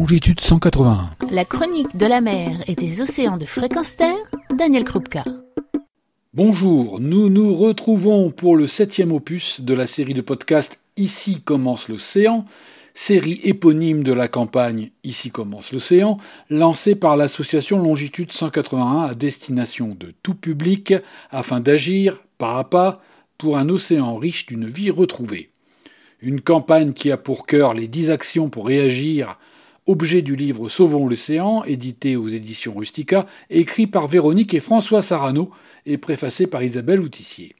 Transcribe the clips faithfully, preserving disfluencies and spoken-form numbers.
Longitude cent quatre-vingt-un. La chronique de la mer et des océans de Fréquence Terre, Daniel Krupka. Bonjour, nous nous retrouvons pour le septième opus de la série de podcasts Ici commence l'océan, série éponyme de la campagne Ici commence l'océan, lancée par l'association Longitude cent quatre-vingt-un à destination de tout public afin d'agir pas à pas pour un océan riche d'une vie retrouvée. Une campagne qui a pour cœur les dix actions pour réagir, objet du livre Sauvons l'océan, édité aux éditions Rustica, écrit par Véronique et François Sarano et préfacé par Isabelle Autissier.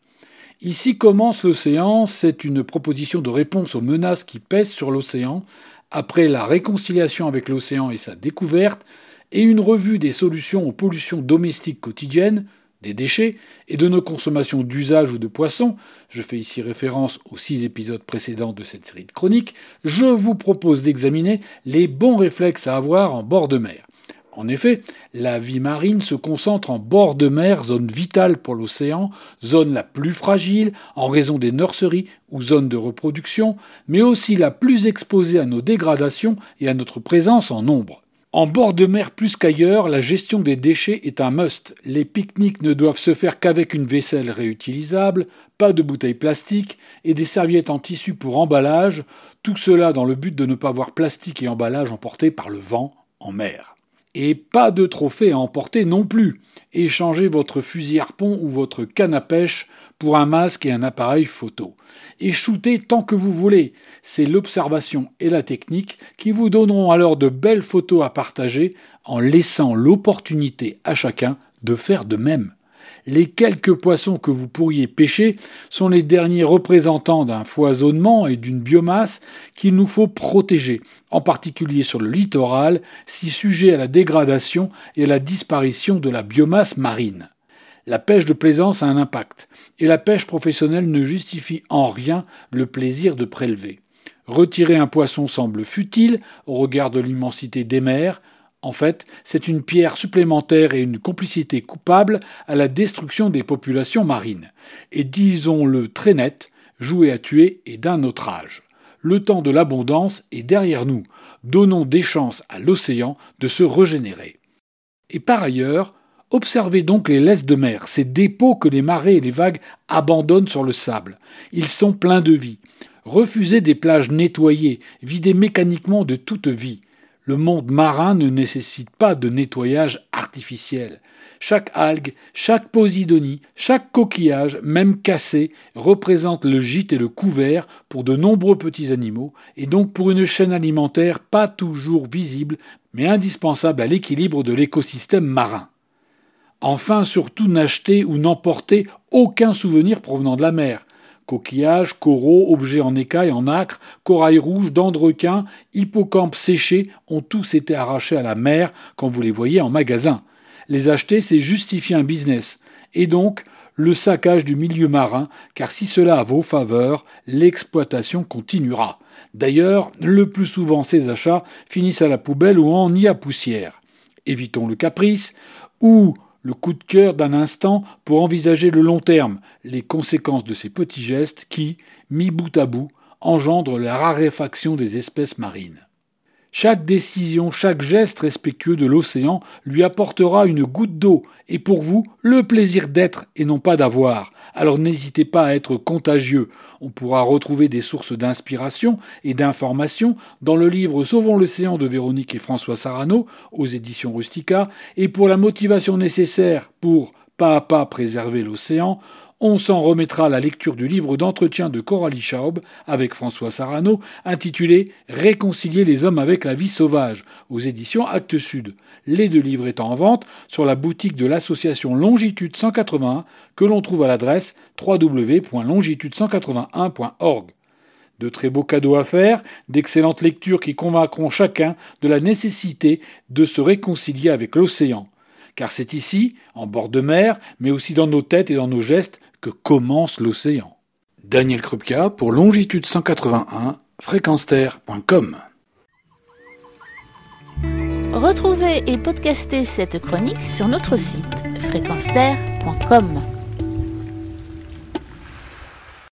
Ici commence l'océan, c'est une proposition de réponse aux menaces qui pèsent sur l'océan, après la réconciliation avec l'océan et sa découverte, et une revue des solutions aux pollutions domestiques quotidiennes, des déchets et de nos consommations d'usage ou de poissons, je fais ici référence aux six épisodes précédents de cette série de chroniques, je vous propose d'examiner les bons réflexes à avoir en bord de mer. En effet, la vie marine se concentre en bord de mer, zone vitale pour l'océan, zone la plus fragile en raison des nurseries ou zones de reproduction, mais aussi la plus exposée à nos dégradations et à notre présence en nombre. En bord de mer plus qu'ailleurs, la gestion des déchets est un must. Les pique-niques ne doivent se faire qu'avec une vaisselle réutilisable, pas de bouteilles plastiques et des serviettes en tissu pour emballage, tout cela dans le but de ne pas voir plastique et emballage emportés par le vent en mer. Et pas de trophée à emporter non plus. Échangez votre fusil harpon ou votre canne à pêche pour un masque et un appareil photo. Et shootez tant que vous voulez. C'est l'observation et la technique qui vous donneront alors de belles photos à partager en laissant l'opportunité à chacun de faire de même. Les quelques poissons que vous pourriez pêcher sont les derniers représentants d'un foisonnement et d'une biomasse qu'il nous faut protéger, en particulier sur le littoral, si sujet à la dégradation et à la disparition de la biomasse marine. La pêche de plaisance a un impact, et la pêche professionnelle ne justifie en rien le plaisir de prélever. Retirer un poisson semble futile au regard de l'immensité des mers. En fait, c'est une pierre supplémentaire et une complicité coupable à la destruction des populations marines. Et disons-le très net, jouer à tuer est d'un autre âge. Le temps de l'abondance est derrière nous. Donnons des chances à l'océan de se régénérer. Et par ailleurs, observez donc les laisses de mer, ces dépôts que les marées et les vagues abandonnent sur le sable. Ils sont pleins de vie. Refusez des plages nettoyées, vidées mécaniquement de toute vie. Le monde marin ne nécessite pas de nettoyage artificiel. Chaque algue, chaque posidonie, chaque coquillage, même cassé, représente le gîte et le couvert pour de nombreux petits animaux et donc pour une chaîne alimentaire pas toujours visible mais indispensable à l'équilibre de l'écosystème marin. Enfin, surtout n'achetez ou n'emportez aucun souvenir provenant de la mer. Coquillages, coraux, objets en écailles, en nacre, corail rouge, dents de requin, hippocampes séchés ont tous été arrachés à la mer quand vous les voyez en magasin. Les acheter, c'est justifier un business. Et donc, le saccage du milieu marin, car si cela a vos faveurs, l'exploitation continuera. D'ailleurs, le plus souvent, ces achats finissent à la poubelle ou en nid à poussière. Évitons le caprice ou le coup de cœur d'un instant pour envisager le long terme, les conséquences de ces petits gestes qui, mis bout à bout, engendrent la raréfaction des espèces marines. Chaque décision, chaque geste respectueux de l'océan lui apportera une goutte d'eau et pour vous, le plaisir d'être et non pas d'avoir. Alors n'hésitez pas à être contagieux. On pourra retrouver des sources d'inspiration et d'information dans le livre Sauvons l'océan de Véronique et François Sarano aux éditions Rustica et pour la motivation nécessaire pour pas à pas préserver l'océan, on s'en remettra à la lecture du livre d'entretien de Coralie Schaub avec François Sarano, intitulé « Réconcilier les hommes avec la vie sauvage » aux éditions Actes Sud. Les deux livres étant en vente sur la boutique de l'association Longitude cent quatre-vingt-un que l'on trouve à l'adresse w w w point longitude cent quatre-vingt-un point org. De très beaux cadeaux à faire, d'excellentes lectures qui convaincront chacun de la nécessité de se réconcilier avec l'océan. Car c'est ici, en bord de mer, mais aussi dans nos têtes et dans nos gestes, que commence l'océan. Daniel Krupka pour Longitude cent quatre-vingt-un, fréquence terre point com. Retrouvez et podcastez cette chronique sur notre site fréquence terre point com.